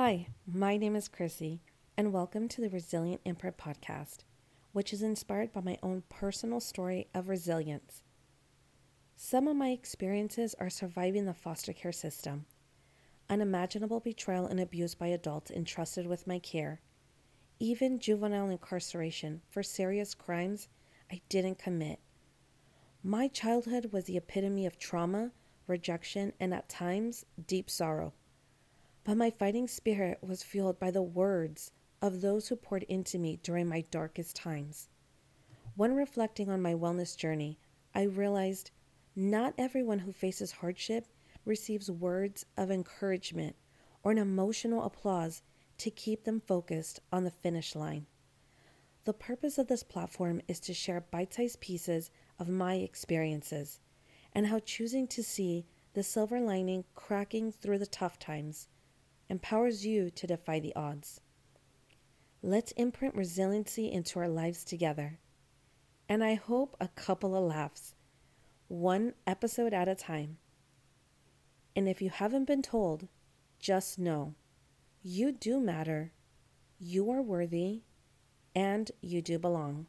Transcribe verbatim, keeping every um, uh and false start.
Hi, my name is Chrissy, and welcome to the Resilient Imprint Podcast, which is inspired by my own personal story of resilience. Some of my experiences are surviving the foster care system, unimaginable betrayal and abuse by adults entrusted with my care, even juvenile incarceration for serious crimes I didn't commit. My childhood was the epitome of trauma, rejection, and at times, deep sorrow. But my fighting spirit was fueled by the words of those who poured into me during my darkest times. When reflecting on my wellness journey, I realized not everyone who faces hardship receives words of encouragement or an emotional applause to keep them focused on the finish line. The purpose of this platform is to share bite-sized pieces of my experiences and how choosing to see the silver lining cracking through the tough times empowers you to defy the odds. Let's imprint resiliency into our lives together. And I hope a couple of laughs, one episode at a time. And if you haven't been told, just know, you do matter, you are worthy, and you do belong.